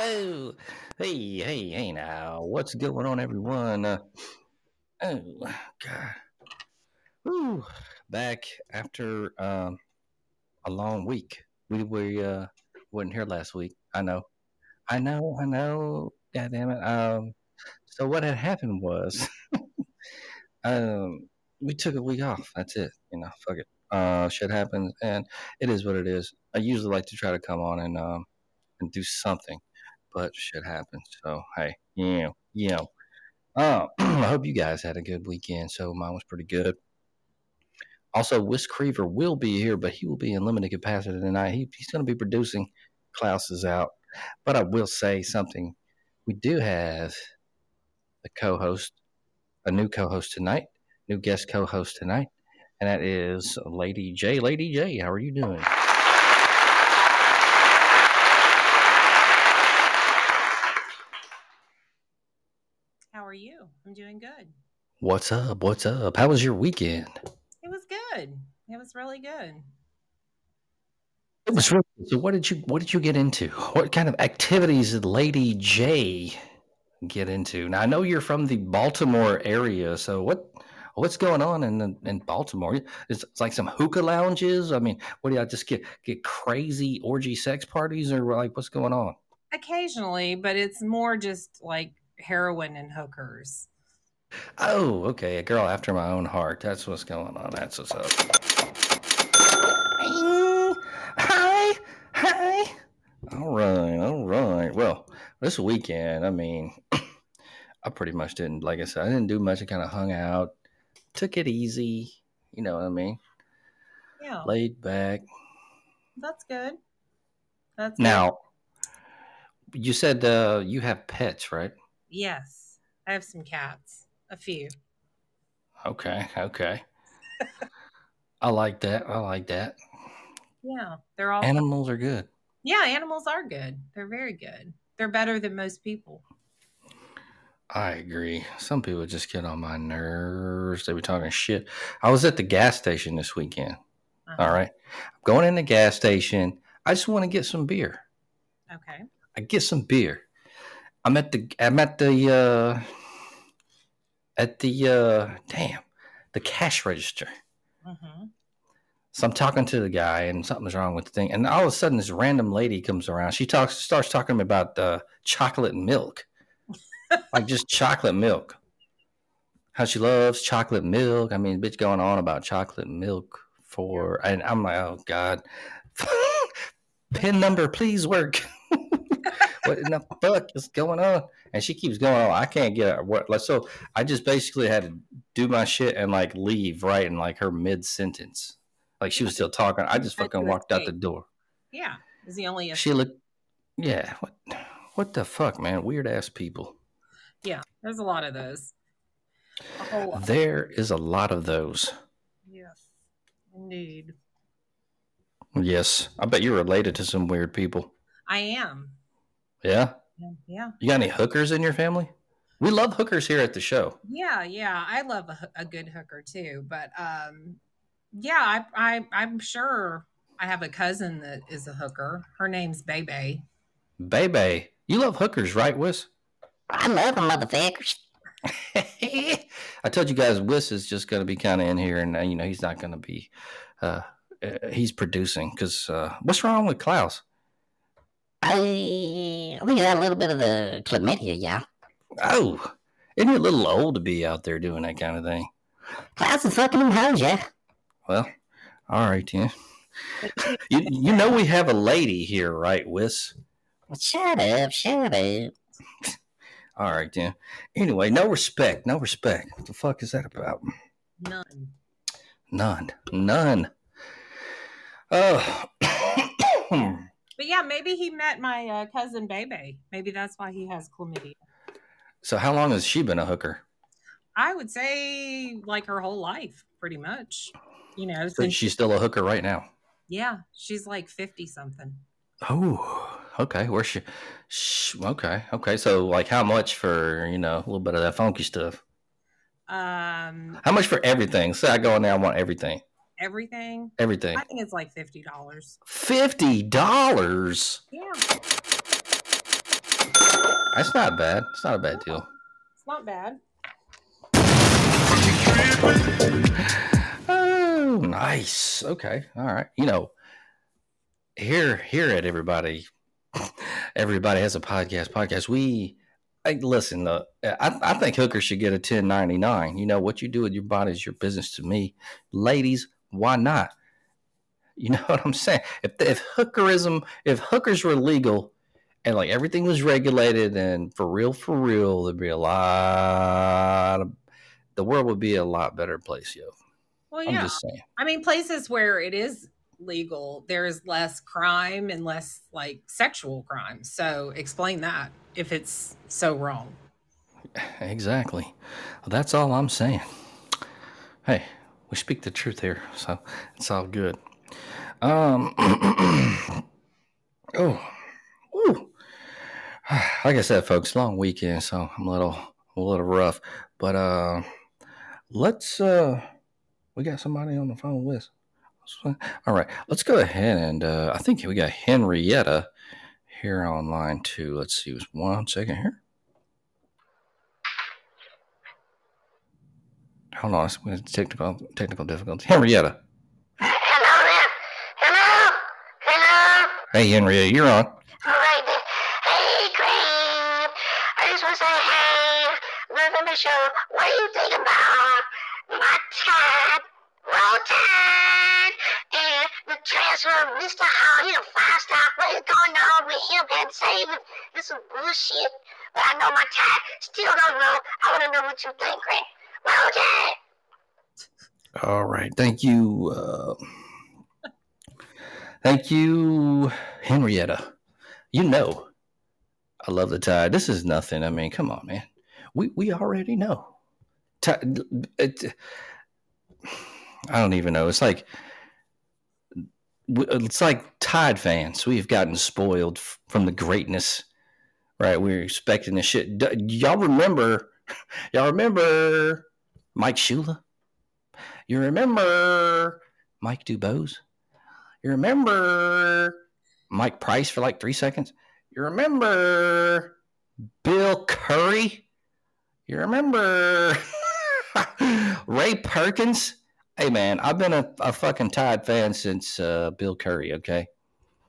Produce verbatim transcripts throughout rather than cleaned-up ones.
Oh, hey, hey, hey now. What's going on, everyone? Uh, oh, God. Woo. Back after um, a long week. We, we uh, weren't here last week. I know. I know, I know. God damn it. Um, so what had happened was um, we took a week off. That's it. You know, fuck it. Uh, shit happens, and it is what it is. I usually like to try to come on and um, and do something. But shit happens. So, hey, you know, you know. Um, I hope you guys had a good weekend. So, mine was pretty good. Also, Wiss Creever will be here, but he will be in limited capacity tonight. He, he's going to be producing. Klaus is out. But I will say something. We do have a co-host, a new co-host tonight, new guest co-host tonight, and that is Lady J. Lady J, how are you doing? Are you? I'm doing good. What's up? What's up? How was your weekend? It was good. It was really good. It was really good. So what did you what did you get into? What kind of activities did Lady J get into? Now I know you're from the Baltimore area, so what what's going on in in Baltimore? It's, it's like some hookah lounges. I mean, what do y'all just get get crazy orgy sex parties, or like what's going on? Occasionally, but it's more just like heroin and hookers. Oh, okay. A girl after my own heart. That's what's going on. That's what's up. Hi. Hi. All right. All right. Well, this weekend, I mean, I pretty much didn't, like I said, I didn't do much. I kind of hung out, took it easy. You know what I mean? Yeah. Laid back. That's good. That's now, good. You said uh, you have pets, right? Yes, I have some cats, a few. Okay, okay. I like that. I like that. Yeah, they're all animals are good. Yeah, animals are good. They're very good. They're better than most people. I agree. Some people just get on my nerves. They be talking shit. I was at the gas station this weekend. Uh-huh. All right. I'm going in the gas station. I just want to get some beer. Okay. I get some beer. I'm at the, I'm at the, uh, at the, uh, damn, the cash register. Uh-huh. So I'm talking to the guy and something's wrong with the thing. And all of a sudden this random lady comes around. She talks, starts talking to me about uh, chocolate milk. Like just chocolate milk. How she loves chocolate milk. I mean, bitch going on about chocolate milk for, and I'm like, oh God. Pin number, please work. What in the fuck is going on? And she keeps going on. I can't get her. What, like, so I just basically had to do my shit and like leave right in like her mid sentence. Like she was still talking. I just fucking walked out the door. Yeah. Is the only she looked yeah. What What the fuck, man? Weird ass people. Yeah, there's a lot of those. A whole lot. There is a lot of those. Yes, indeed. Yes, I bet you're related to some weird people. I am. Yeah? Yeah. You got any hookers in your family? We love hookers here at the show. Yeah, yeah. I love a, a good hooker too. But um, yeah, I, I, I'm sure I have a cousin that is a hooker. Her name's Bebe. Bebe. You love hookers, right, Wiss? I love them, motherfuckers. I told you guys, Wiss is just going to be kind of in here, and, you know, he's not going to be uh, – he's producing because uh, – what's wrong with Klaus? I, we got a little bit of the chlamydia, yeah. Oh, isn't he a little old to be out there doing that kind of thing? Klaus is fucking them hoes, yeah. Well, all right, then. you, you know we have a lady here, right, Wiss? Well, shut up, shut up. All right, then. Anyway, no respect, no respect. What the fuck is that about? None. None. None. Oh. But yeah, maybe he met my uh, cousin, Bebe. Maybe that's why he has chlamydia. So how long has she been a hooker? I would say like her whole life, pretty much. You know, so she's still a hooker right now? Yeah, she's like fifty-something. Oh, okay. Where's she? Sh- okay, okay. So, like, how much for, you know, a little bit of that funky stuff? Um, how much for everything? Say I go in there, I want everything. Everything. Everything. I think it's like fifty dollars. Fifty dollars. Yeah. That's not bad. It's not a bad deal. It's not bad. Oh, nice. Okay. All right. You know. Here, here at everybody, everybody has a podcast. Podcast. We I, listen. Uh, I, I think hookers should get a ten ninety-nine. You know what you do with your body is your business to me, ladies. Why not? You know what I'm saying? If if hookerism, if hookers were legal, and like everything was regulated, and for real, for real, there'd be a lot of, the world would be a lot better place, yo. Well, yeah. I'm just saying. I mean, places where it is legal, there is less crime and less like sexual crime. So explain that if it's so wrong. Exactly. Well, that's all I'm saying. Hey, we speak the truth here, so it's all good. Um. oh, woo. Like I said, folks, long weekend, so I'm a little, a little rough. But uh, let's. Uh, we got somebody on the phone with us. All right, let's go ahead and uh, I think we got Henrietta here online too. Let's see, just one second here. Hold on, we had technical technical difficulty. Henrietta. Hello there. Hello. Hello. Hey Henrietta, you're on. All right. Hey Grant. I just want to say hey. Loving the show. What are you thinking about? My time. Roll Tide and the transfer of Mister Hall. He's a five-star. What is going on with him and Saban? This is bullshit. But I know my Tide still don't know. I want to know what you think, Grant. Roll Tide. All right. Thank you. Uh, thank you, Henrietta. You know I love the Tide. This is nothing. I mean, come on, man. We, we already know. Tide, it, it, I don't even know. It's like it's like Tide fans. We've gotten spoiled from the greatness right? We were expecting this shit. Do, y'all remember? Y'all remember Mike Shula? You remember Mike Dubose? You remember Mike Price for like three seconds? You remember Bill Curry? You remember Ray Perkins? Hey, man, I've been a, a fucking Tide fan since uh, Bill Curry, okay?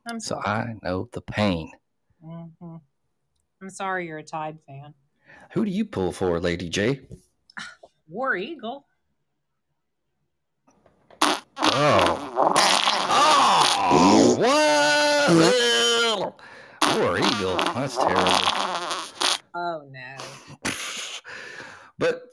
I'm sorry. So I know the pain. Mm-hmm. I'm sorry you're a Tide fan. Who do you pull for, Lady J? War Eagle. Oh. Oh, what? War Eagle. That's terrible. Oh, no. But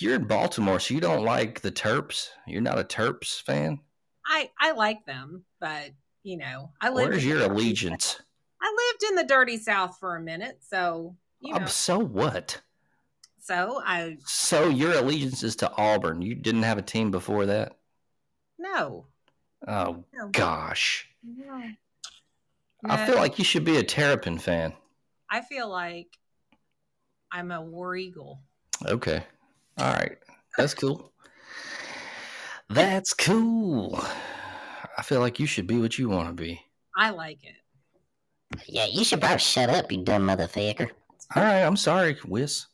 you're in Baltimore, so you don't like the Terps? You're not a Terps fan? I, I like them, but, you know, I lived Where's your allegiance? South. I lived in the dirty South for a minute, so, you know. Um, so what? So I... So your allegiance is to Auburn. You didn't have a team before that? No. Oh, no. Gosh. No. I no. feel like you should be a Terrapin fan. I feel like I'm a War Eagle. Okay. All right. That's cool. That's cool. I feel like you should be what you want to be. I like it. Yeah, you should probably shut up, you dumb motherfucker. All right. I'm sorry, Wiss.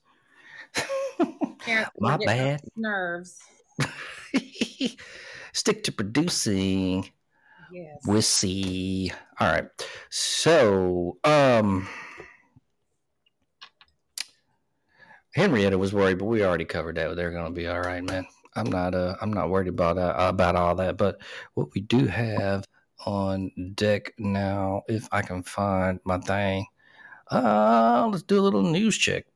My bad. Nerves. Stick to producing. Yes. Wissy. All right. So, um... Henrietta was worried, but we already covered that. They're going to be all right, man. I'm not uh, I'm not worried about uh, about all that. But what we do have on deck now, if I can find my thing, uh, let's do a little news check.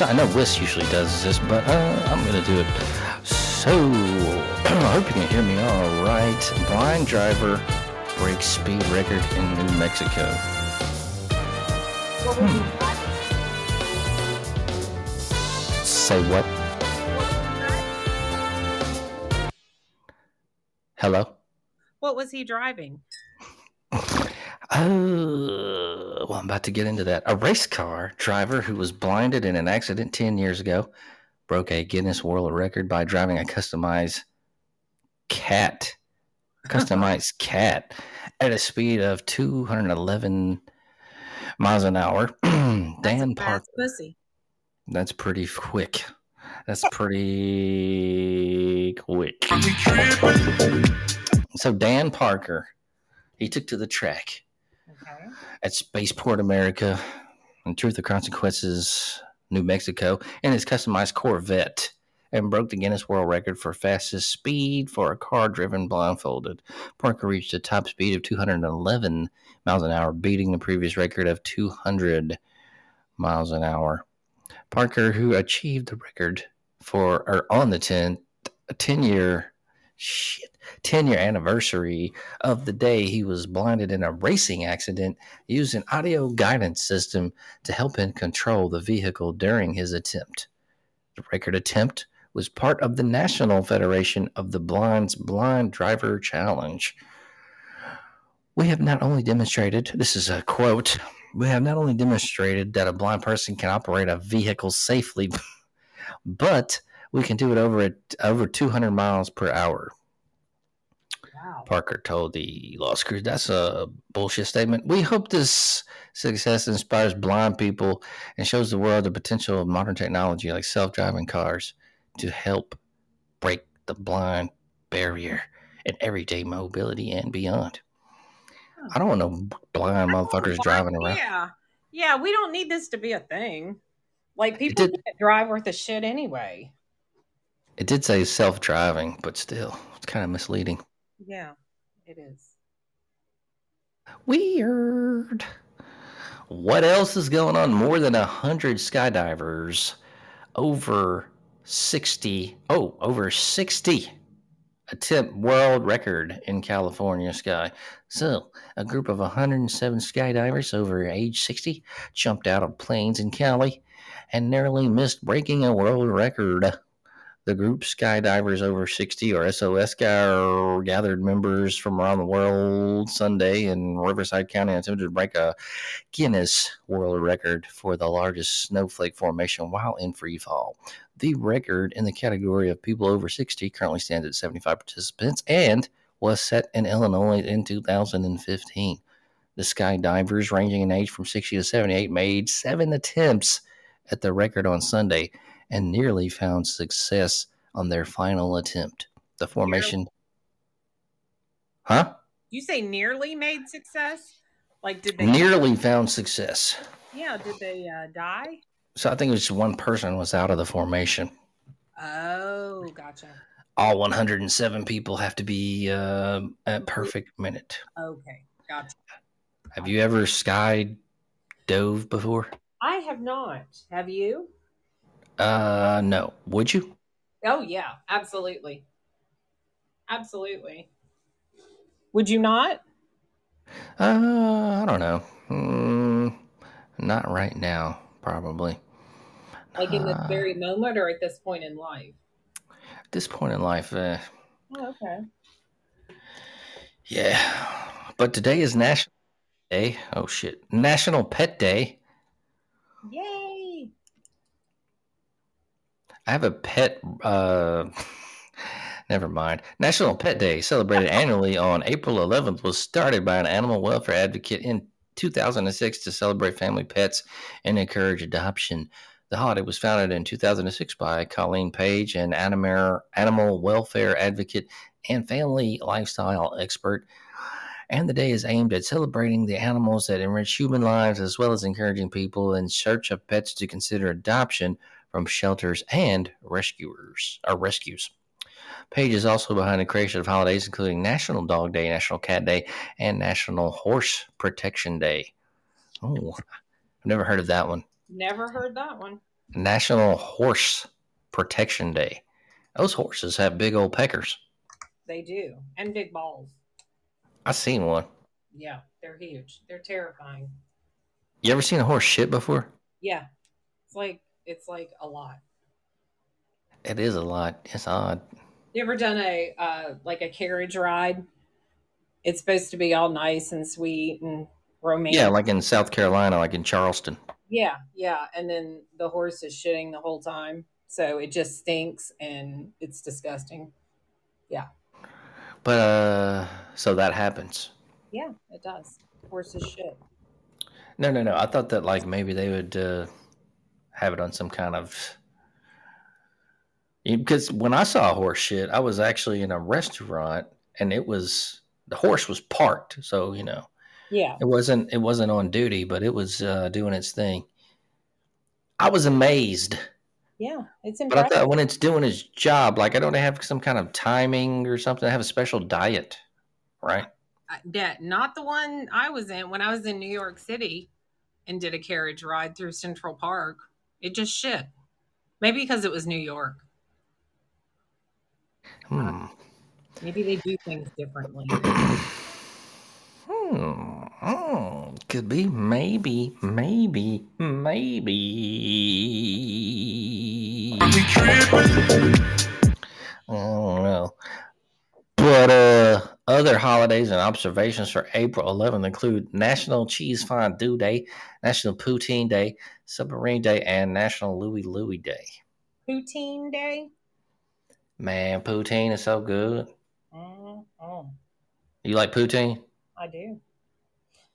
I know Wiss usually does this, but uh, I'm going to do it. So, I hope you can hear me all right. Blind driver breaks speed record in New Mexico. Hmm. Say what? Hello? What was he driving? Oh, well, I'm about to get into that. A race car driver who was blinded in an accident ten years ago broke a Guinness World Record by driving a customized cat, customized cat at a speed of two hundred eleven miles an hour. Dan Parker. Pussy. That's pretty quick. That's pretty quick. So Dan Parker, he took to the track. Okay. At Spaceport America and Truth or Consequences, New Mexico, in his customized Corvette, and broke the Guinness World Record for fastest speed for a car driven blindfolded. Parker reached a top speed of two hundred eleven miles an hour, beating the previous record of two hundred miles an hour. Parker, who achieved the record for or on the ten, ten year shit. ten-year anniversary of the day he was blinded in a racing accident, used an audio guidance system to help him control the vehicle during his attempt. The record attempt was part of the National Federation of the Blind's Blind Driver Challenge. We have not only demonstrated, this is a quote, we have not only demonstrated that a blind person can operate a vehicle safely, but we can do it over at over two hundred miles per hour. Parker told the Lost Crew, that's a bullshit statement. We hope this success inspires blind people and shows the world the potential of modern technology like self-driving cars to help break the blind barrier in everyday mobility and beyond. I don't want no blind motherfuckers driving around. Yeah, yeah, we don't need this to be a thing. Like, people did, can't drive worth a shit anyway. It did say self-driving, but still, it's kind of misleading. Yeah, it is. Weird. What else is going on? More than one hundred skydivers over sixty, oh, over sixty attempt world record in California sky. So, a group of one hundred seven skydivers over age sixty jumped out of planes in Cali and narrowly missed breaking a world record. The group Skydivers Over sixty, or S O S, gathered members from around the world Sunday in Riverside County and attempted to break a Guinness World Record for the largest snowflake formation while in free fall. The record in the category of people over sixty currently stands at seventy-five participants and was set in Illinois in two thousand fifteen. The skydivers, ranging in age from sixty to seventy-eight, made seven attempts at the record on Sunday and nearly found success on their final attempt. The formation... Nearly. Huh? You say nearly made success? Like, did they... Nearly found success. Yeah, did they uh, die? So I think it was one person was out of the formation. Oh, gotcha. All one hundred seven people have to be uh, at perfect minute. Okay, gotcha. Have you ever sky dove before? I have not. Have you? Uh, no. Would you? Oh, yeah. Absolutely. Absolutely. Would you not? Uh, I don't know. Mm, not right now, probably. Like in this uh, very moment or at this point in life? At this point in life, uh... Oh, okay. Yeah. But today is National Day. Oh, shit. National Pet Day. Yay! I have a pet, uh, never mind. National Pet Day, celebrated annually on April eleventh, was started by an animal welfare advocate in two thousand six to celebrate family pets and encourage adoption. The holiday was founded in two thousand six by Colleen Page, an animal welfare advocate and family lifestyle expert. And the day is aimed at celebrating the animals that enrich human lives, as well as encouraging people in search of pets to consider adoption from shelters and rescuers or rescues. Page is also behind the creation of holidays, including National Dog Day, National Cat Day, and National Horse Protection Day. Oh, I've never heard of that one. Never heard that one. National Horse Protection Day. Those horses have big old peckers. They do, and big balls. I've seen one. Yeah, they're huge. They're terrifying. You ever seen a horse shit before? Yeah. It's like It's like a lot. It is a lot. It's odd. You ever done a, uh, like a carriage ride? It's supposed to be all nice and sweet and romantic. Yeah, like in South Carolina, like in Charleston. Yeah, yeah. And then the horse is shitting the whole time. So it just stinks and it's disgusting. Yeah. But, uh, so that happens. Yeah, it does. Horses shit. No, no, no. I thought that like maybe they would, uh, have it on some kind of, because when I saw horse shit, I was actually in a restaurant and it was, the horse was parked. So, you know, yeah, it wasn't, it wasn't on duty, but it was uh, doing its thing. I was amazed. Yeah. It's impressive. But I thought when it's doing its job, like I don't have some kind of timing or something. I have a special diet, right? That, not the one I was in when I was in New York City and did a carriage ride through Central Park. It just shit. Maybe because it was New York. Hmm. Maybe they do things differently. hmm. Oh, could be. Maybe. Maybe. Maybe. I don't know. But uh, other holidays and observations for April eleventh include National Cheese Fondue Day, National Poutine Day, Submarine Day, and National Louie Louie Day. Poutine Day? Man, poutine is so good. Mm-hmm. You like poutine? I do.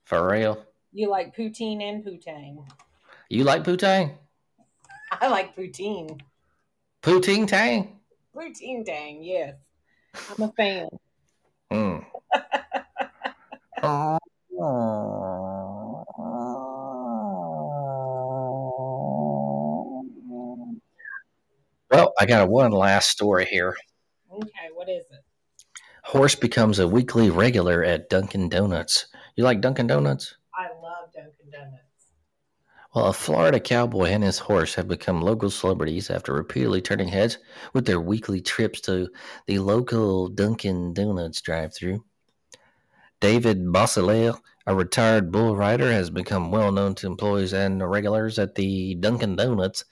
For real? You like poutine and poutine. You like poutine? I like poutine. Poutine tang? Poutine tang, yes. I'm a fan. Mm. uh, well, I got one last story here. Okay, what is it? Horse becomes a weekly regular at Dunkin' Donuts. You like Dunkin' Donuts? I love Dunkin' Donuts. While a Florida cowboy and his horse have become local celebrities after repeatedly turning heads with their weekly trips to the local Dunkin' Donuts drive-thru, David Bosselet, a retired bull rider, has become well-known to employees and regulars at the Dunkin' Donuts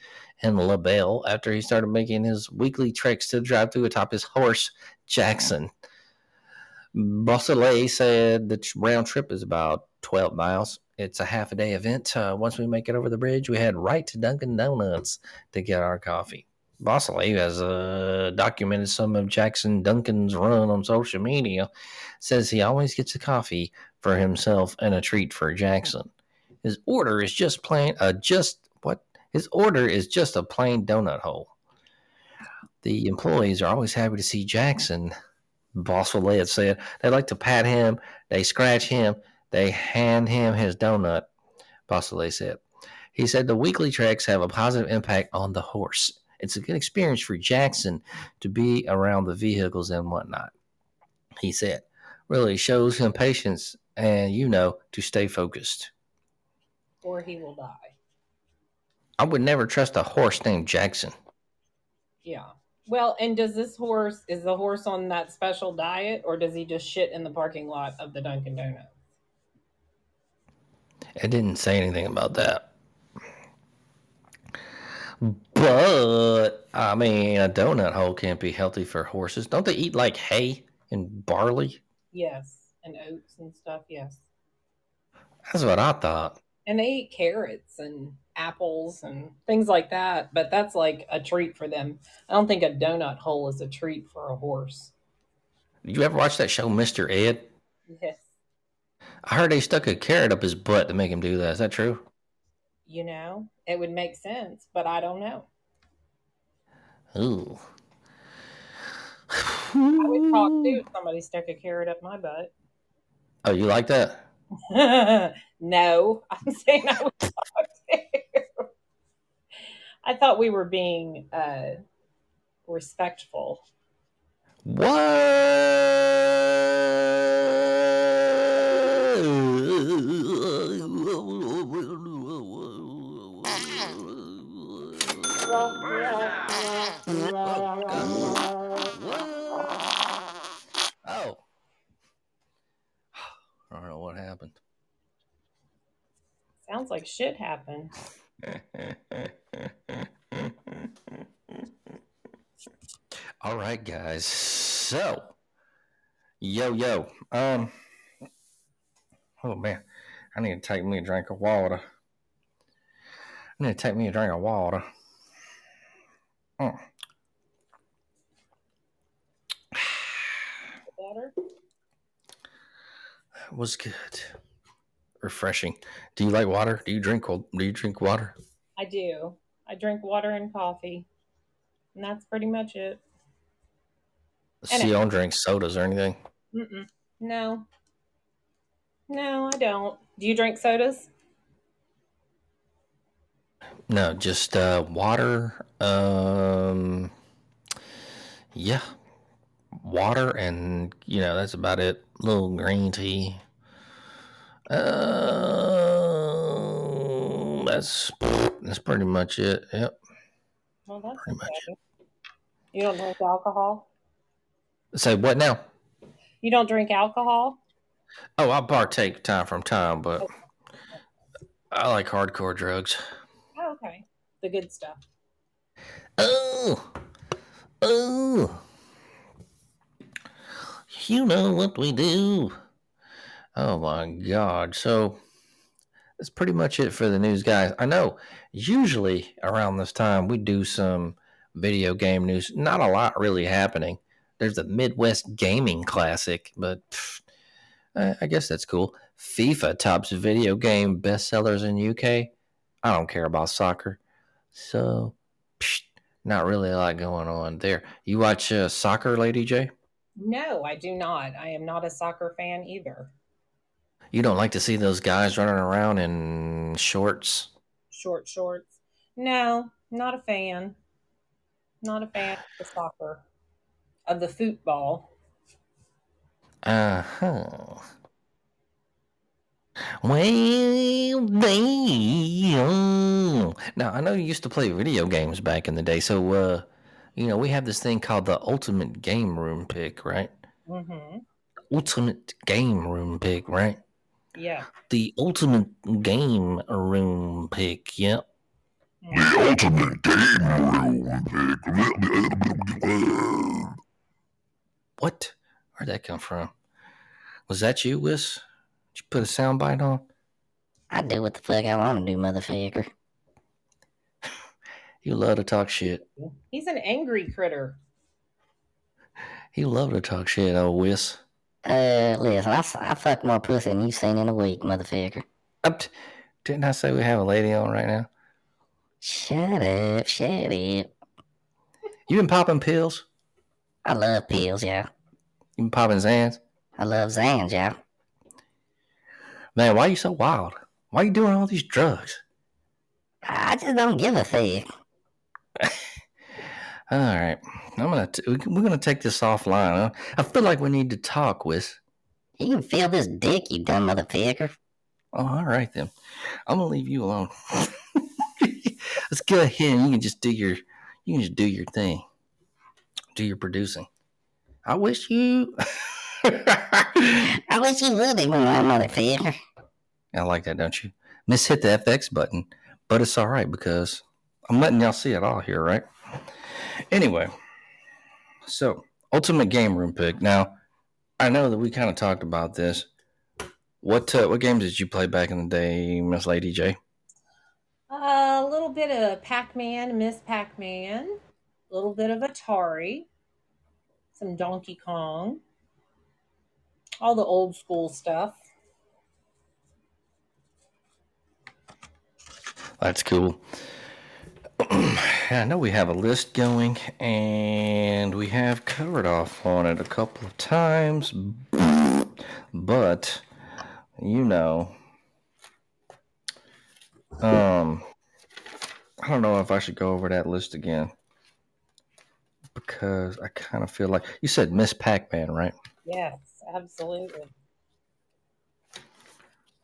in LaBelle after he started making his weekly treks to the drive-thru atop his horse, Jackson. Bosselet said the round trip is about twelve miles. It's a half a day event. Uh, once we make it over the bridge, we head right to Dunkin' Donuts to get our coffee. Bosselet has uh, documented some of Jackson Duncan's run on social media, says he always gets a coffee for himself and a treat for Jackson. His order is just plain a uh, just what his order is just a plain donut hole. The employees are always happy to see Jackson, Bosselet said. They like to pat him, they scratch him, they hand him his donut, Bosselet said. He said the weekly treks have a positive impact on the horse. It's a good experience for Jackson to be around the vehicles and whatnot, he said. Really shows him patience and, you know, to stay focused. Or he will die. I would never trust a horse named Jackson. Yeah. Well, and does this horse, is the horse on that special diet, or does he just shit in the parking lot of the Dunkin' Donuts? It didn't say anything about that. But, I mean, a donut hole can't be healthy for horses. Don't they eat, like, hay and barley? Yes, and oats and stuff, yes. That's what I thought. And they eat carrots and apples and things like that, but that's like a treat for them. I don't think a donut hole is a treat for a horse. You ever watch that show, Mister Ed? Yes. I heard they stuck a carrot up his butt to make him do that. Is that true? You know, it would make sense, but I don't know. Ooh. I would talk too if somebody stuck a carrot up my butt. Oh, you like that? No, I'm saying I would talk too. I thought we were being uh, respectful. What? Oh. I don't know what happened. Sounds like shit happened. All right, guys. So, yo, yo. Um. Oh, man. I need to take me a drink of water. I need to take me a drink of water. Mm. Water? That was good. Refreshing. Do you like water? Do you drink cold? Do you drink water? I do. I drink water and coffee. And that's pretty much it. See, I don't drink sodas or anything. Mm-mm. No. No, I don't. Do you drink sodas? No, just uh, water. Um, yeah, water, and you know that's about it. A little green tea. Uh, that's that's pretty much it. Yep. Well, that's pretty much it. You don't drink alcohol? Say what now? You don't drink alcohol? Oh, I partake time from time, but okay. I like hardcore drugs. Oh, okay. The good stuff. Oh, oh. You know what we do. Oh, my God. So that's pretty much it for the news, guys. I know usually around this time we do some video game news. Not a lot really happening. There's the Midwest Gaming Classic, but pfft, I guess that's cool. FIFA tops video game bestsellers in U K. I don't care about soccer, so psh, not really a lot going on there. You watch uh, soccer, Lady J? No, I do not. I am not a soccer fan either. You don't like to see those guys running around in shorts? Short shorts. No, not a fan. Not a fan of the soccer. Of the football. Uh-huh. Well, damn. Now, I know you used to play video games back in the day, so, uh, you know, we have this thing called the Ultimate Game Room Pick, right? Mm-hmm. Ultimate Game Room Pick, right? Yeah. The Ultimate Game Room Pick, yep. Yeah. The Ultimate Game Room Pick. What? Where'd that come from? Was that you, Wiss? Did you put a soundbite on? I do what the fuck I want to do, motherfucker. You love to talk shit. He's an angry critter. He love to talk shit, old Wiss. Uh, listen, I, I fucked more pussy than you seen in a week, motherfucker. Up t- didn't I say we have a lady on right now? Shut up, shut up. You been popping pills? I love pills, yeah. You been popping Zans? I love Zans, yeah. Man, why are you so wild? Why are you doing all these drugs? I just don't give a fuck. All right, I'm gonna t- we're gonna take this offline. Huh? I feel like we need to talk, Wiss. You can feel this dick, you dumb motherfucker. Oh, all right then. I'm gonna leave you alone. Let's go ahead and you can just do your you can just do your thing, do your producing. I wish you. I wish you would be my motherfucker. I like that, don't you? Miss hit the F X button, but it's all right because I'm letting y'all see it all here, right? Anyway, so Ultimate Game Room Pick. Now, I know that we kind of talked about this. What uh, what games did you play back in the day, Miss Lady J? Uh, a little bit of Pac-Man, Miss Pac-Man, a little bit of Atari, some Donkey Kong. All the old school stuff. That's cool. I know we have a list going, and we have covered off on it a couple of times, but, you know, um, I don't know if I should go over that list again, because I kind of feel like, you said Miss Pac-Man, right? Yes. Absolutely.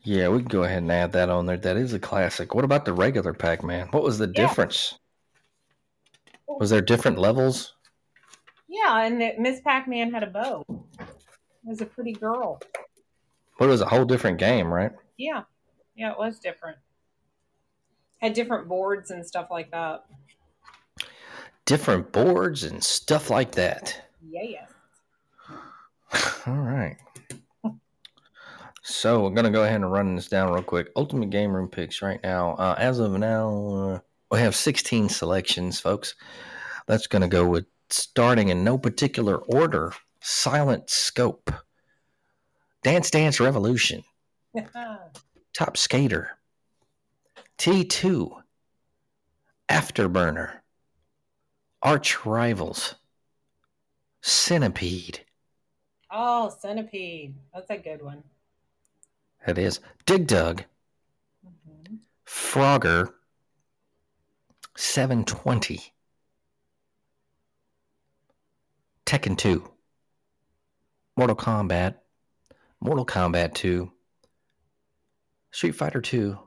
Yeah, we can go ahead and add that on there. That is a classic. What about the regular Pac-Man? What was the yeah. difference? Was there different levels? Yeah, and the, Miss Pac-Man had a bow. It was a pretty girl. But it was a whole different game, right? Yeah. Yeah, it was different. Had different boards and stuff like that. Different boards and stuff like that. Yeah, yeah. All right. So we're going to go ahead and run this down real quick. Ultimate Game Room Picks right now. Uh, as of now, uh, we have sixteen selections, folks. That's going to go with, starting in no particular order, Silent Scope, Dance Dance Revolution, Top Skater, T two, Afterburner, Arch Rivals, Centipede. Oh, Centipede. That's a good one. It is. Dig Dug. Mm-hmm. Frogger. seven twenty. Tekken two. Mortal Kombat. Mortal Kombat two. Street Fighter two.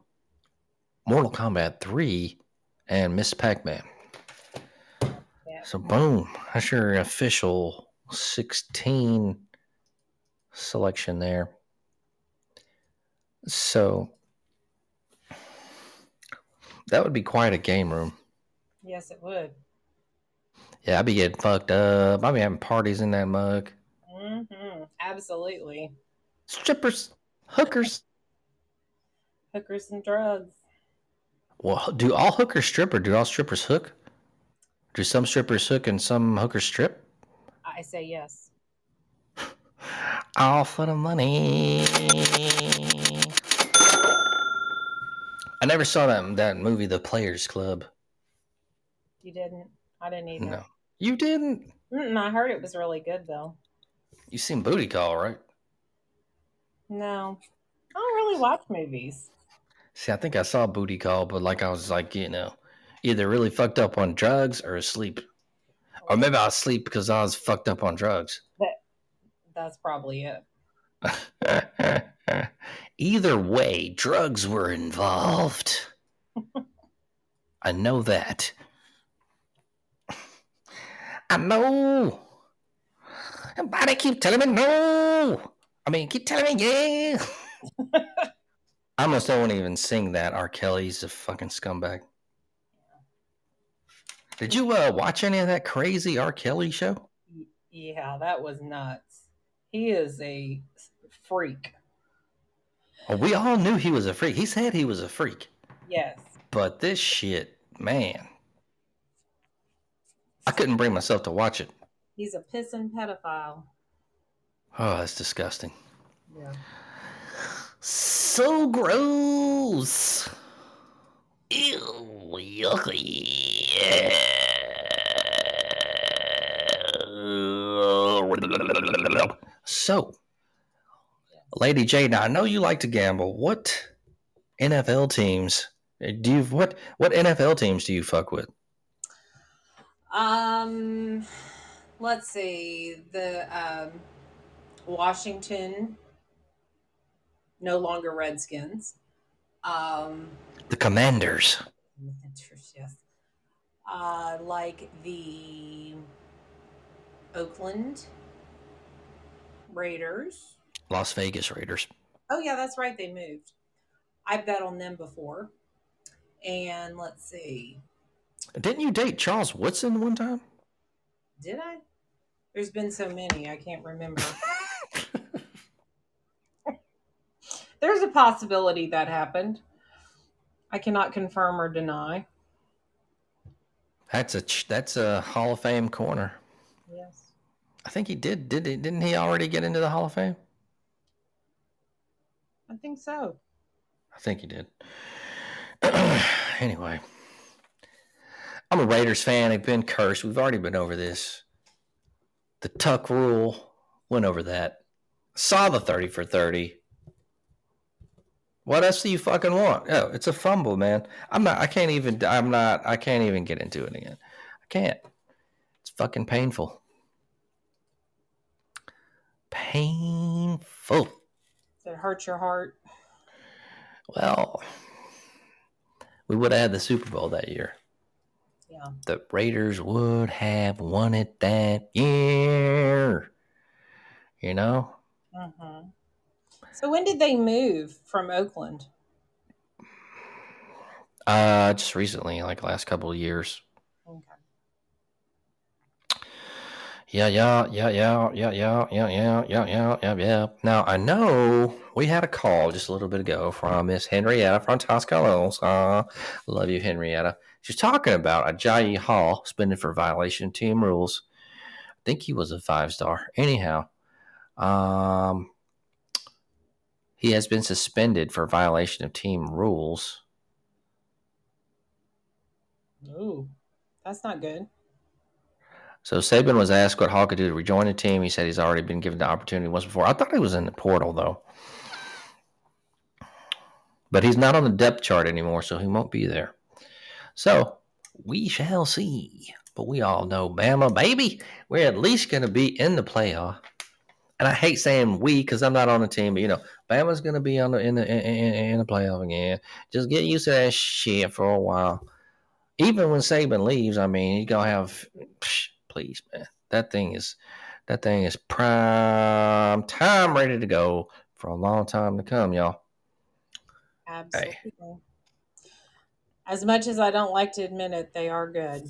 Mortal Kombat three. And Miss Pac-Man. Yeah. So, boom. That's your official sixteen... selection there. So that would be quite a game room. Yes, it would. Yeah, I'd be getting fucked up. I'd be having parties in that mug. Mm-hmm. Absolutely. Strippers, hookers, hookers and drugs. Well, do all hookers strip or do all strippers hook? Do some strippers hook and some hookers strip? I say yes. All for the money. I never saw that that movie, The Players Club. You didn't? I didn't either. No. You didn't? Mm-mm, I heard it was really good, though. You seen Booty Call, right? No. I don't really watch movies. See, I think I saw Booty Call, but like I was like, you know, either really fucked up on drugs or asleep. Or maybe I was asleep because I was fucked up on drugs. But- That's probably it. Either way, drugs were involved. I know that. I know. But I keep telling me no. I mean, keep telling me yeah. I almost don't want to even sing that. R. Kelly's a fucking scumbag. Did you uh, watch any of that crazy R. Kelly show? Yeah, that was nuts. He is a freak. Well, we all knew he was a freak. He said he was a freak. Yes. But this shit, man. I couldn't bring myself to watch it. He's a pissing pedophile. Oh, that's disgusting. Yeah. So gross. Ew, yucky. So, Lady J, now I know you like to gamble. What N F L teams do you what what N F L teams do you fuck with? Um, let's see. The um, Washington, no longer Redskins. Um, the Commanders. Yes. Uh, like the Oakland Raiders. Las Vegas Raiders. Oh, yeah, that's right. They moved. I bet on them before. And let's see. Didn't you date Charles Woodson one time? Did I? There's been so many, I can't remember. There's a possibility that happened. I cannot confirm or deny. That's a that's a Hall of Fame corner. Yes. I think he did. Did he? Didn't he already get into the Hall of Fame? I think so. I think he did. Anyway, I'm a Raiders fan. I've been cursed. We've already been over this. The tuck rule, went over that. Saw the thirty for thirty. What else do you fucking want? Oh, it's a fumble, man. I'm not, I can't even, I'm not, I can't even get into it again. I can't. It's fucking painful. Painful. Does it hurt your heart? Well, we would have had the Super Bowl that year. Yeah. The Raiders would have won it that year. You know? Mm-hmm. So when did they move from Oakland? Uh, just recently, like last couple of years. Okay. Yeah, yeah, yeah, yeah, yeah, yeah, yeah, yeah, yeah, yeah, yeah, yeah. Now, I know we had a call just a little bit ago from Miss Henrietta from Tuscaloosa. Uh, love you, Henrietta. She's talking about Ajayi Hall suspended for violation of team rules. I think he was a five-star. Anyhow, um... he has been suspended for violation of team rules. Ooh, that's not good. So Saban was asked what Hall could do to rejoin the team. He said he's already been given the opportunity once before. I thought he was in the portal, though. But he's not on the depth chart anymore, so he won't be there. So we shall see. But we all know, Bama, baby, we're at least going to be in the playoff. And I hate saying we because I'm not on the team, but you know, Bama's gonna be on the in the in, in the playoff again. Just get used to that shit for a while. Even when Saban leaves, I mean, he's gonna have. Psh, please, man, that thing is that thing is prime time, ready to go for a long time to come, y'all. Absolutely. Hey. As much as I don't like to admit it, they are good.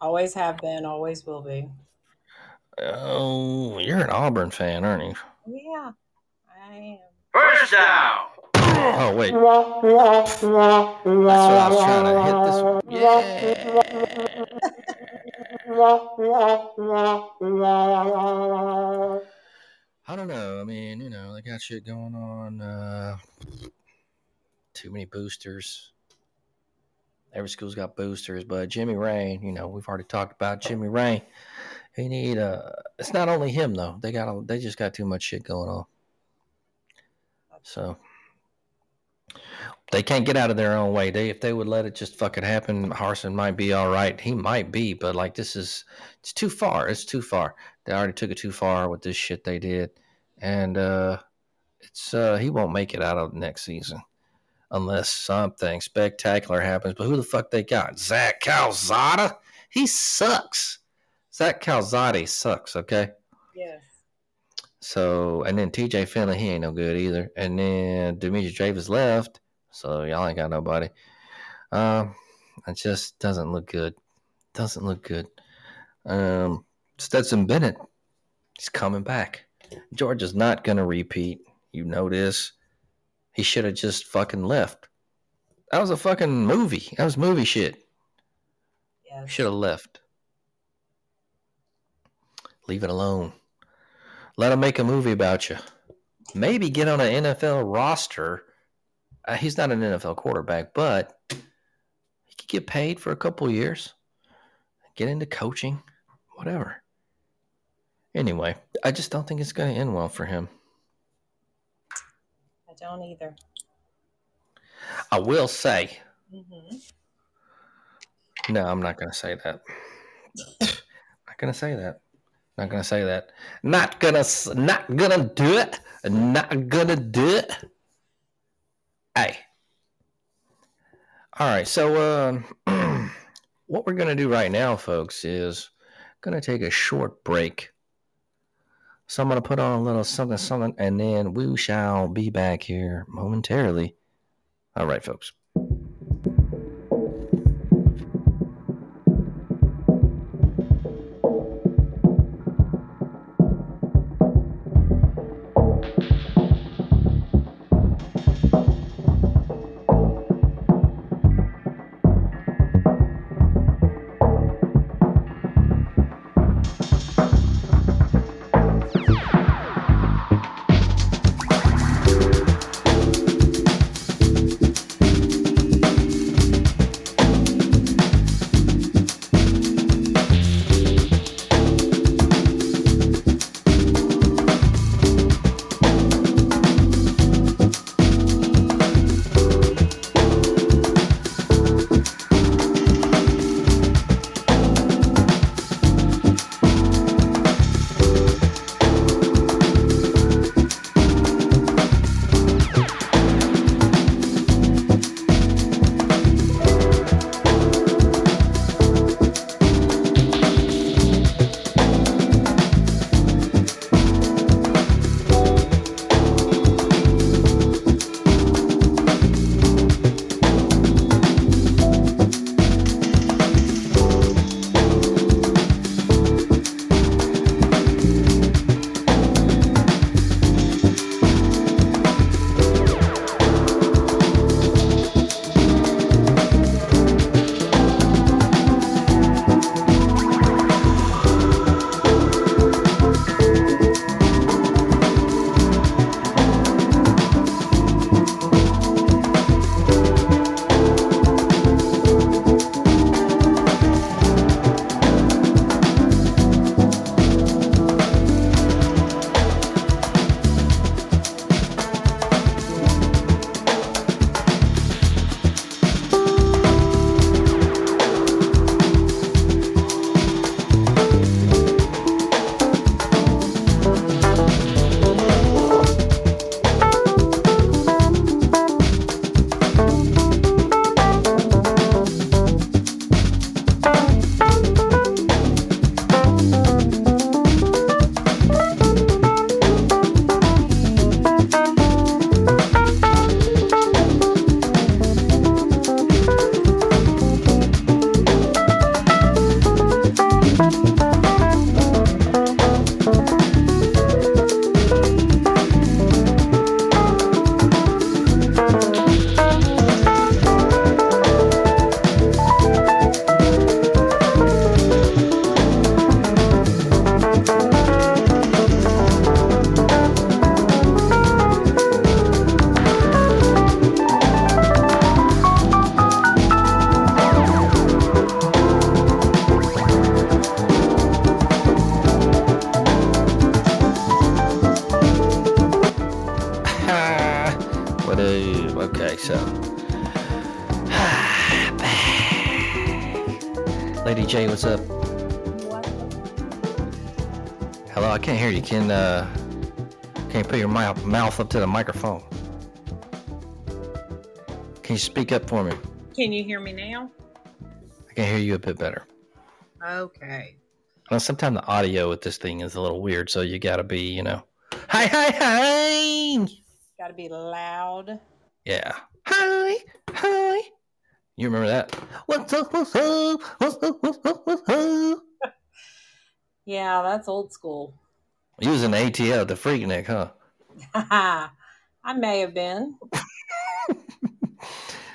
Always have been. Always will be. Oh, you're an Auburn fan, aren't you? Yeah, I am. First down! Oh, wait. That's what I was trying to hit this. Yeah. I don't know. I mean, you know, they got shit going on. Uh, too many boosters. Every school's got boosters, but Jimmy Ray, you know, we've already talked about Jimmy Ray. He need a. It's not only him though. They got. A, they just got too much shit going on. So they can't get out of their own way. They if they would let it just fucking happen, Harsin might be all right. He might be, but like this is it's too far. It's too far. They already took it too far with this shit they did, and uh, it's uh, he won't make it out of next season unless something spectacular happens. But who the fuck they got? Zach Calzada? He sucks. Zach Calzada sucks, okay? Yes. So, and then T J Finley, he ain't no good either. And then Demetrius Davis left, so y'all ain't got nobody. Um, it just doesn't look good. Doesn't look good. Um, Stetson Bennett, he's coming back. Georgia's not going to repeat. You know this. He should have just fucking left. That was a fucking movie. That was movie shit. Yeah. Should have left. Leave it alone. Let him make a movie about you. Maybe get on an N F L roster. Uh, he's not an N F L quarterback, but he could get paid for a couple years. Get into coaching, whatever. Anyway, I just don't think it's going to end well for him. I don't either. I will say. Mm-hmm. No, I'm not going to say that. Not going to say that. Not gonna say that. Not gonna. Not gonna do it. Not gonna do it. Hey. All right. So, um, what we're gonna do right now, folks, is gonna take a short break. So I'm gonna put on a little something, something, and then we shall be back here momentarily. All right, folks. What's up? Hello, I can't hear you. Can uh, Can you put your mouth up to the microphone? Can you speak up for me? Can you hear me now? I can hear you a bit better. Okay. Well, sometimes the audio with this thing is a little weird, so you gotta be, you know, hi, hi, hi. Gotta be loud. Yeah. Hi, hi. You remember that? What's up? What's up? What's up? What's up? What's up? Yeah, that's old school. You was an A T L, the Freaknik, huh? I may have been.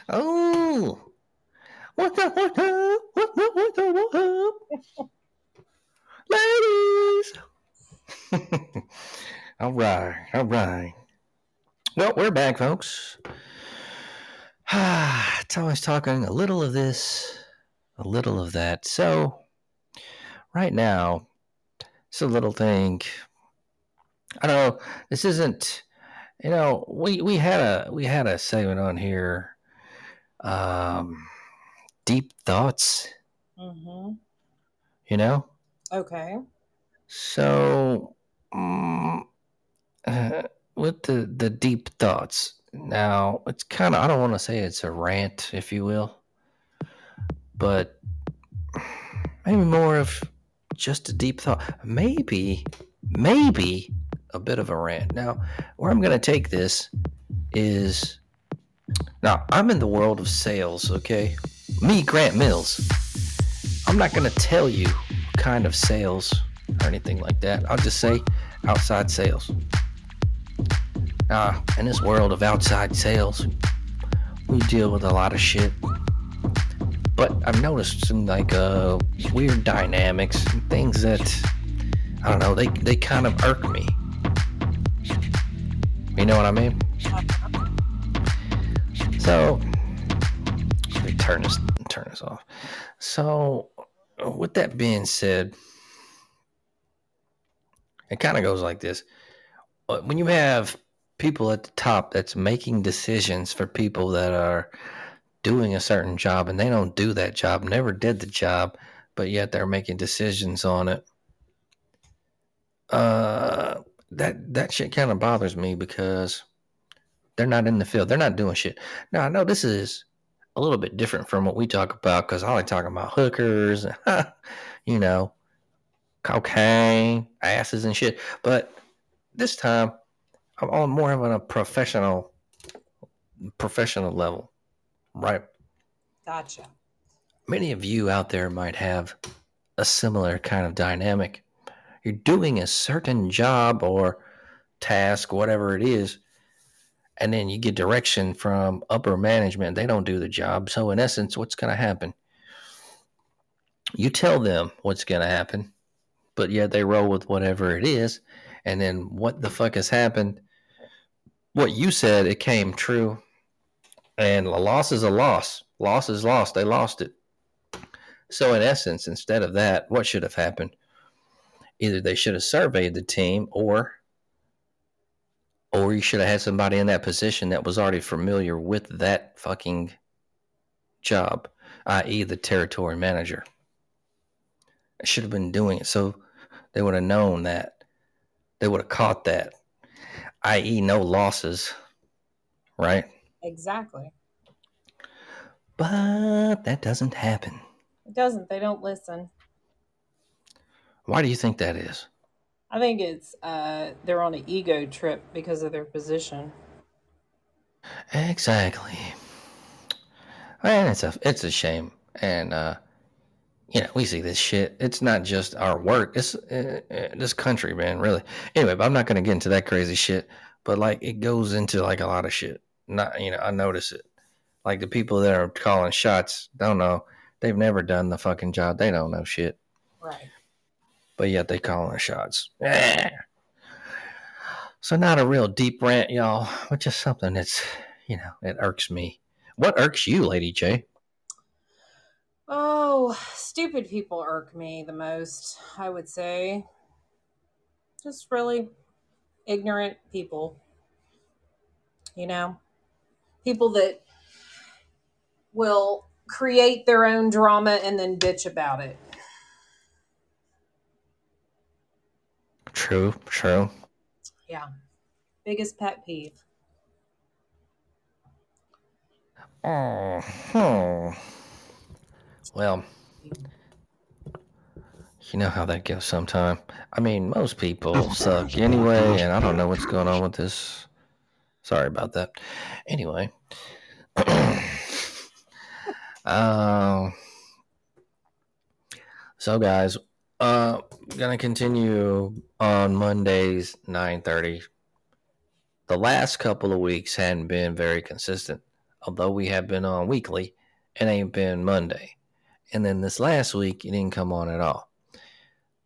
Oh. What's up? What's up? What's up? What's up? What's up? Ladies. All right. All right. Well, we're back, folks. It's always talking a little of this, a little of that. So, right now, it's a little thing. I don't know. This isn't, you know, we, we had a we had a segment on here, um, deep thoughts. Mm-hmm. You know. Okay. So, um, uh, with the the deep thoughts. Now, it's kind of, I don't want to say it's a rant, if you will, but maybe more of just a deep thought. Maybe, maybe a bit of a rant. Now, where I'm going to take this is, now, I'm in the world of sales, okay? Me, Grant Mills. I'm not going to tell you what kind of sales or anything like that. I'll just say outside sales. Uh, in this world of outside sales, we deal with a lot of shit. But I've noticed some like uh, weird dynamics and things that, I don't know, they, they kind of irk me. You know what I mean? So, let me turn this, turn this off. So, with that being said, it kind of goes like this. When you have people at the top that's making decisions for people that are doing a certain job and they don't do that job, never did the job, but yet they're making decisions on it. Uh, that, that shit kind of bothers me because they're not in the field. They're not doing shit. Now, I know this is a little bit different from what we talk about because I like talking about hookers, you know, cocaine, asses and shit. But this time, I'm on more of a professional, professional level, right? Gotcha. Many of you out there might have a similar kind of dynamic. You're doing a certain job or task, whatever it is, and then you get direction from upper management. They don't do the job. So in essence, what's going to happen? You tell them what's going to happen, but yet they roll with whatever it is. And then what the fuck has happened? What you said, it came true. And a loss is a loss. Loss is lost. They lost it. So in essence, instead of that, what should have happened? Either they should have surveyed the team or or you should have had somebody in that position that was already familiar with that fucking job, that is the territory manager. I should have been doing it. So they would have known that. They would have caught that, that is no losses, right? Exactly. But that doesn't happen. It doesn't. They don't listen. Why do you think that is? I think it's uh, they're on an ego trip because of their position. Exactly. And it's a, it's a shame. And, uh, you know, we see this shit. It's not just our work. It's uh, this country, man, really. Anyway, but I'm not going to get into that crazy shit. But, like, it goes into, like, a lot of shit. Not, you know, I notice it. Like, the people that are calling shots don't know. They've never done the fucking job. They don't know shit. Right. But yet they calling the shots. Yeah. So not a real deep rant, y'all. But just something that's, you know, it irks me. What irks you, Lady J? Oh, stupid people irk me the most, I would say. Just really ignorant people, you know? People that will create their own drama and then bitch about it. True, true. Yeah. Biggest pet peeve? Oh, hmm. Well, you know how that goes sometimes. I mean, most people suck anyway, and I don't know what's going on with this. Sorry about that. Anyway. uh, so, guys, uh, going to continue on Mondays, nine thirty. The last couple of weeks hadn't been very consistent, although we have been on weekly. It ain't been Monday. And then this last week, it didn't come on at all.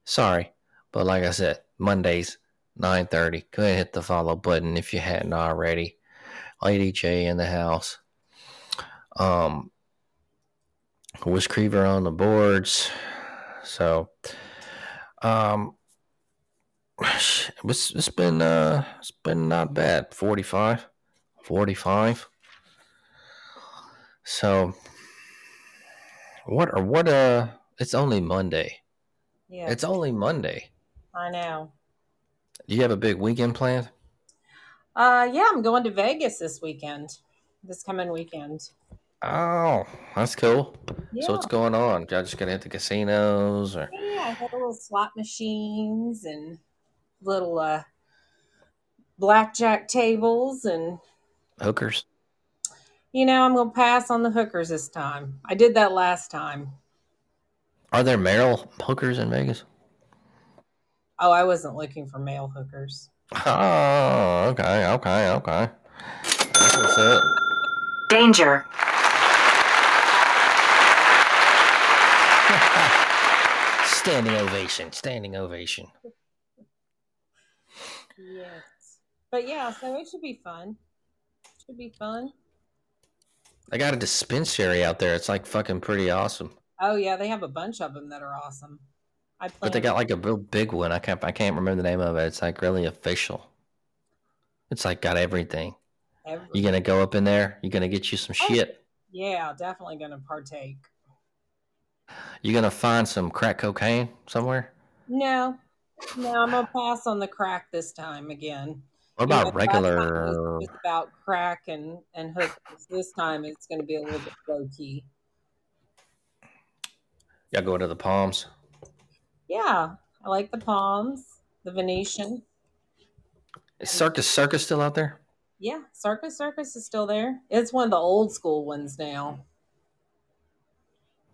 Sorry, but like I said, Mondays, nine thirty. Go ahead and hit the follow button if you hadn't already. Lady J in the house. Um, Wiss Creever on the boards. So, um, it's, it's been uh, it's been not bad. forty-five. forty-five. So, what or what? Uh, it's only Monday. Yeah, it's only Monday. I know. Do you have a big weekend planned? Uh, yeah, I'm going to Vegas this weekend. This coming weekend. Oh, that's cool. Yeah. So what's going on? Y'all just gonna hit the casinos, or? Yeah, I had little slot machines and little uh, blackjack tables and hookers. You know, I'm gonna pass on the hookers this time. I did that last time. Are there male hookers in Vegas? Oh, I wasn't looking for male hookers. Oh, okay, okay, okay. That's what's up. Danger. Standing ovation, standing ovation. Yes. But yeah, so it should be fun. It should be fun. I got a dispensary out there. It's like fucking pretty awesome. Oh yeah, they have a bunch of them that are awesome. I but they got like a real big one. I can't I can't remember the name of it. It's like really official. It's like got everything. everything. You gonna go up in there? You gonna get you some oh, shit? Yeah, definitely gonna partake. You gonna find some crack cocaine somewhere? No, no, I'm gonna pass on the crack this time again. What about you know, regular? It's about crack and and hookers. This time it's gonna be a little bit low key. Y'all go to the Palms? Yeah, I like the Palms, the Venetian. Is Circus Circus still out there? Yeah, Circus Circus is still there. It's one of the old school ones now.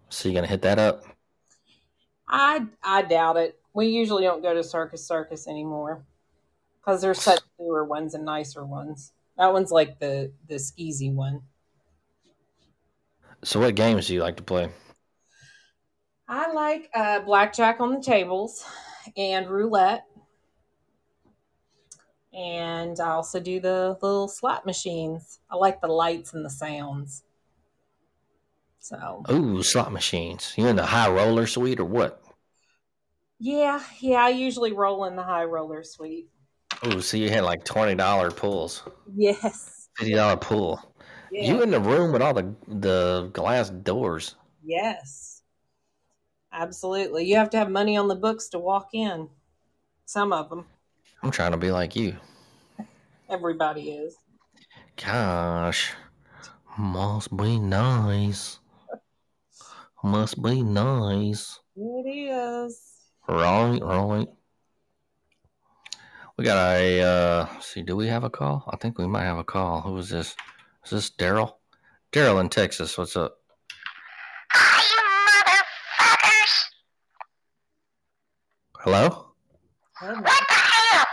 So you're gonna hit that up? I I doubt it. We usually don't go to Circus Circus anymore because there's such newer ones and nicer ones. That one's like the the skeezy one. So what games do you like to play? I like uh, blackjack on the tables and roulette. And I also do the little slot machines. I like the lights and the sounds. So. Ooh, slot machines. You in the high roller suite or what? Yeah, yeah, I usually roll in the high roller suite. Ooh, so you had like twenty dollars pulls. Yes. fifty dollars pool. Yeah. You in the room with all the, the glass doors. Yes. Absolutely. You have to have money on the books to walk in. Some of them. I'm trying to be like you. Everybody is. Gosh. Must be nice. Must be nice. It is. Right, right. We got a, uh, see, do we have a call? I think we might have a call. Who is this? Is this Daryl? Daryl in Texas. What's up? Hello? What the hell?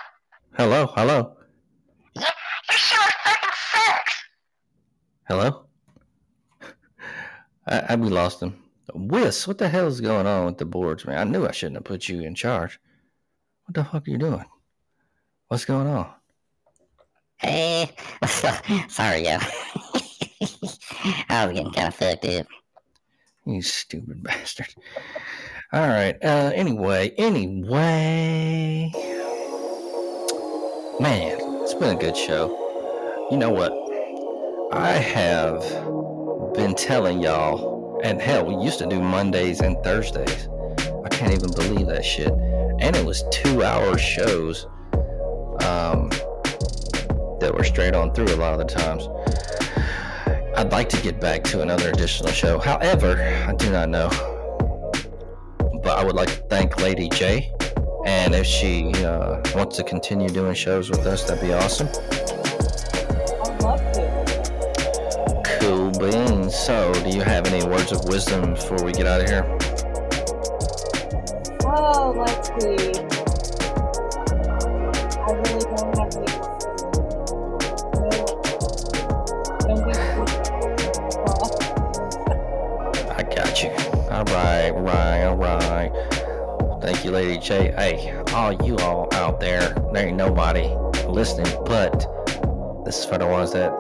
Hello, hello. Your show fucking sucks. Hello? I, I we lost him. Wiss, what the hell is going on with the boards, man? I knew I shouldn't have put you in charge. What the fuck are you doing? What's going on? Hey, so, sorry, yo. I was getting kind of fucked up. You stupid bastard. All right. Uh, anyway, anyway. Man, it's been a good show. You know what? I have been telling y'all, and hell, we used to do Mondays and Thursdays. I can't even believe that shit. And it was two-hour shows. Um, that we're straight on through a lot of the times. I'd like to get back to another additional show. However, I do not know. But I would like to thank Lady J. And if she uh, wants to continue doing shows with us, that'd be awesome. I'd love to. Cool beans. So, do you have any words of wisdom before we get out of here? Oh, let's see. I really don't have any words. Don't be cool. I got you. All right, all right, all right. Thank you, Lady J. Hey, all you all out there, there ain't nobody listening, but this is for the ones that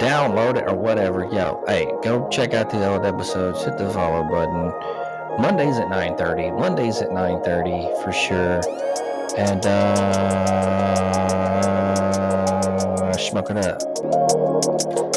download it or whatever. Yo, hey, go check out the old episodes. Hit the follow button. Mondays at nine thirty. Mondays at nine thirty for sure. And, uh, smoke it up.